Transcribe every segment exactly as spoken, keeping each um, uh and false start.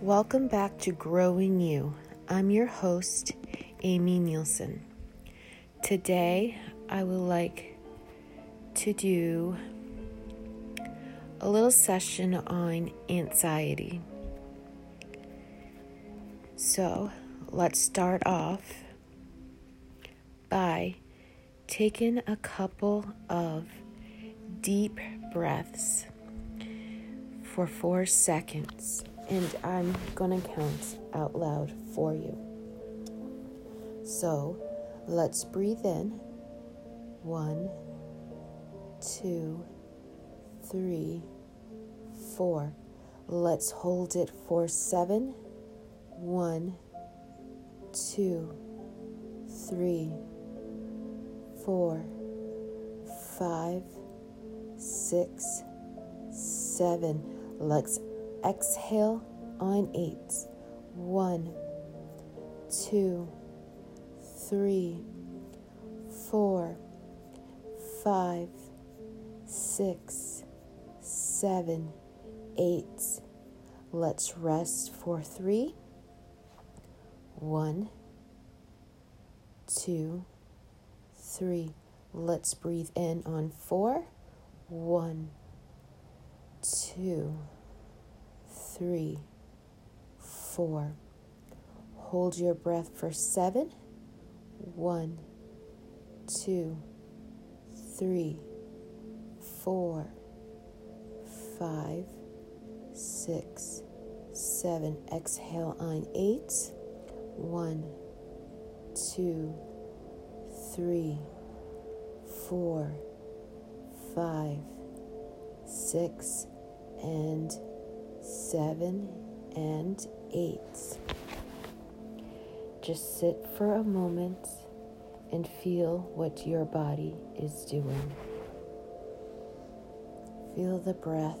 Welcome back to Growing You. I'm your host, Amy Nielsen. Today, I would like to do a little session on anxiety. So, let's start off by taking a couple of deep breaths for four seconds. And I'm gonna count out loud for you. So let's breathe in. One, two, three, four. Let's hold it for seven. One, two, three, four, five, six, seven. Let's exhale on eight. One, two, three, four, five, six, seven, eight. Let's rest for three. One, two, three. Let's breathe in on four. One, two, three, four. Hold your breath for seven. One, two, three, four, five, six, seven. Exhale on eight. One, two, three, four, five, six, and seven and eight. Just sit for a moment and feel what your body is doing. Feel the breath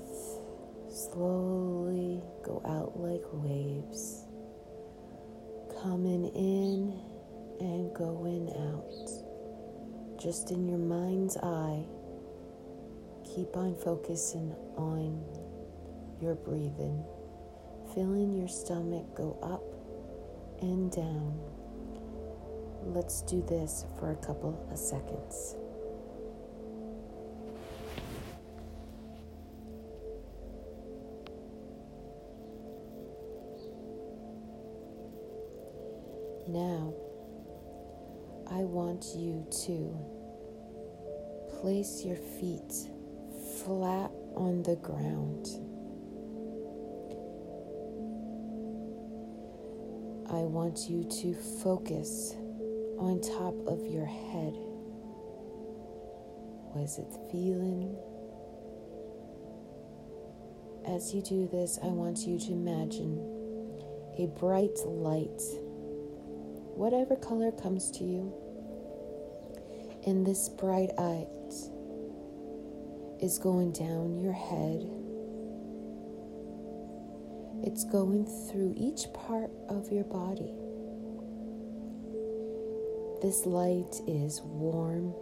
slowly go out like waves, coming in and going out. Just in your mind's eye, keep on focusing on your breathing, feeling your stomach go up and down. Let's do this for a couple of seconds. Now, I want you to place your feet flat on the ground. I want you to focus on top of your head. Was it feeling? As you do this, I want you to imagine a bright light, whatever color comes to you. And this bright light is going down your head. It's going through each part of your body. This light is warm.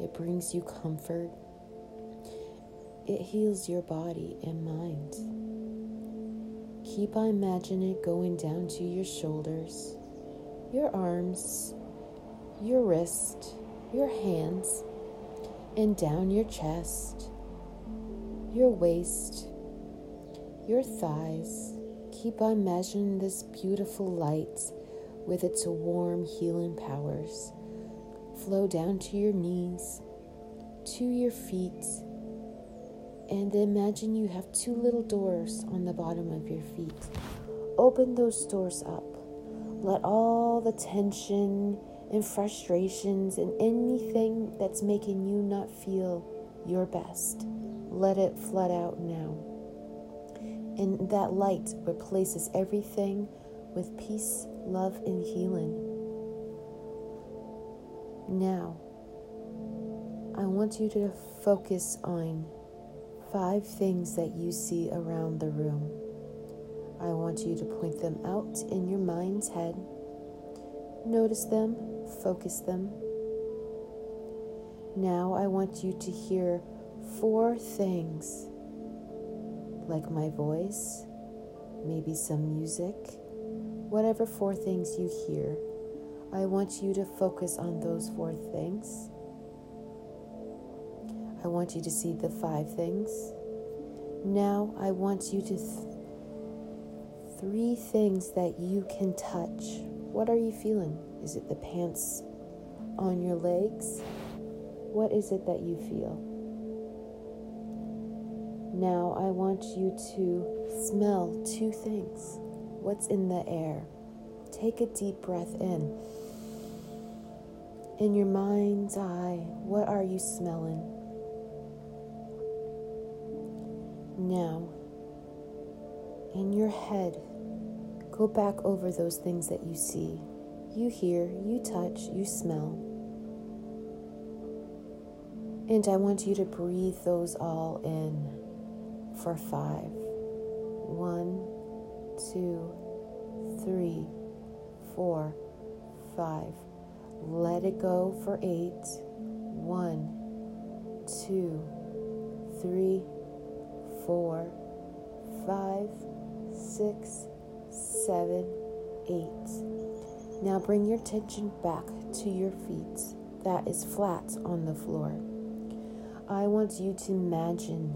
It brings you comfort. It heals your body and mind. Keep on imagining it going down to your shoulders, your arms, your wrist, your hands, and down your chest, your waist, your thighs. Keep on measuring this beautiful light with its warm healing powers. Flow down to your knees, to your feet, and imagine you have two little doors on the bottom of your feet. Open those doors up. Let all the tension and frustrations and anything that's making you not feel your best, let it flood out now. And that light replaces everything with peace, love, and healing. Now, I want you to focus on five things that you see around the room. I want you to point them out in your mind's head. Notice them, focus them. Now, I want you to hear four things. Like my voice, maybe some music, whatever four things you hear. I want you to focus on those four things. I want you to see the five things. Now I want you to th- three things that you can touch. What are you feeling? Is it the pants on your legs? What is it that you feel? Now I want you to smell two things. What's in the air? Take a deep breath in. In your mind's eye, what are you smelling? Now, in your head, go back over those things that you see, you hear, you touch, you smell. And I want you to breathe those all in for five. One, two, three, four, five. Let it go for eight. One, two, three, four, five, six, seven, eight. Now bring your attention back to your feet that is flat on the floor. I want you to imagine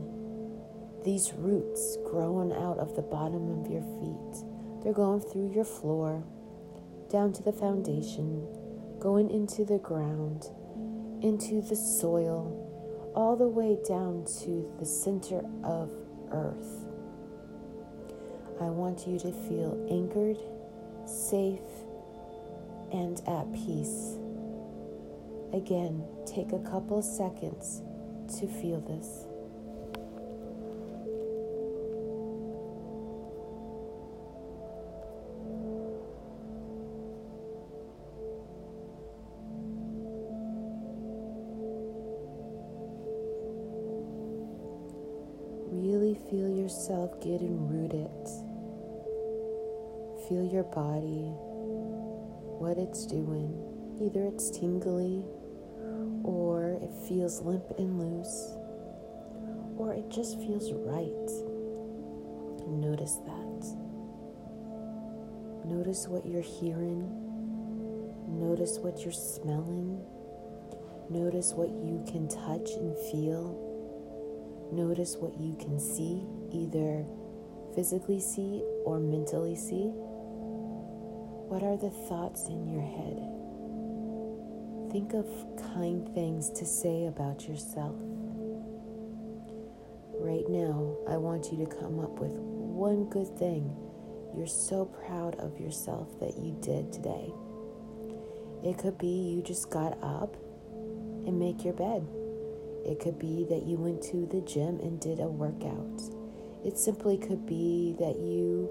these roots growing out of the bottom of your feet. They're going through your floor, down to the foundation, going into the ground, into the soil, all the way down to the center of earth. I want you to feel anchored, safe, and at peace. Again, take a couple seconds to feel this. Really feel yourself getting rooted. Feel your body, what it's doing. Either it's tingly, or it feels limp and loose, or it just feels right. Notice that. Notice what you're hearing. Notice what you're smelling. Notice what you can touch and feel. Notice what you can see, either physically see or mentally see. What are the thoughts in your head? Think of kind things to say about yourself. Right now, I want you to come up with one good thing you're so proud of yourself that you did today. It could be you just got up and make your bed. It could be that you went to the gym and did a workout. It simply could be that you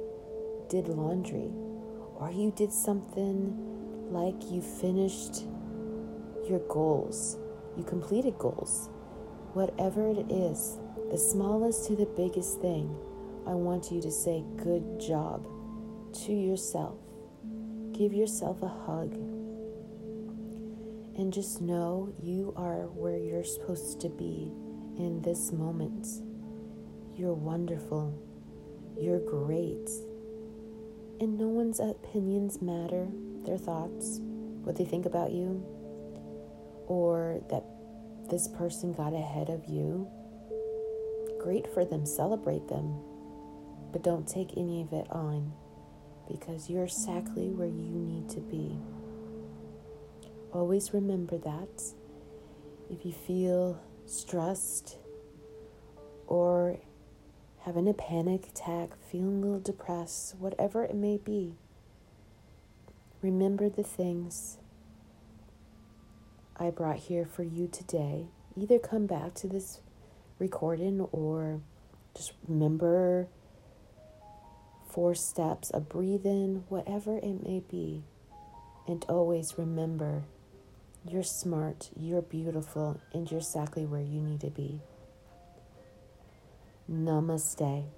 did laundry, or you did something like you finished your goals, you completed goals, whatever it is, the smallest to the biggest thing. I want you to say good job to yourself. Give yourself a hug and just know you are where you're supposed to be in this moment. You're wonderful, you're great, and no one's opinions matter, their thoughts, what they think about you, or that this person got ahead of you. Great for them, celebrate them, but don't take any of it on, because you're exactly where you need to be. Always remember that. If you feel stressed or having a panic attack, feeling a little depressed, whatever it may be, remember the things I brought here for you today. Either come back to this recording or just remember four steps of breathing, whatever it may be. And always remember, you're smart, you're beautiful, and you're exactly where you need to be. Namaste.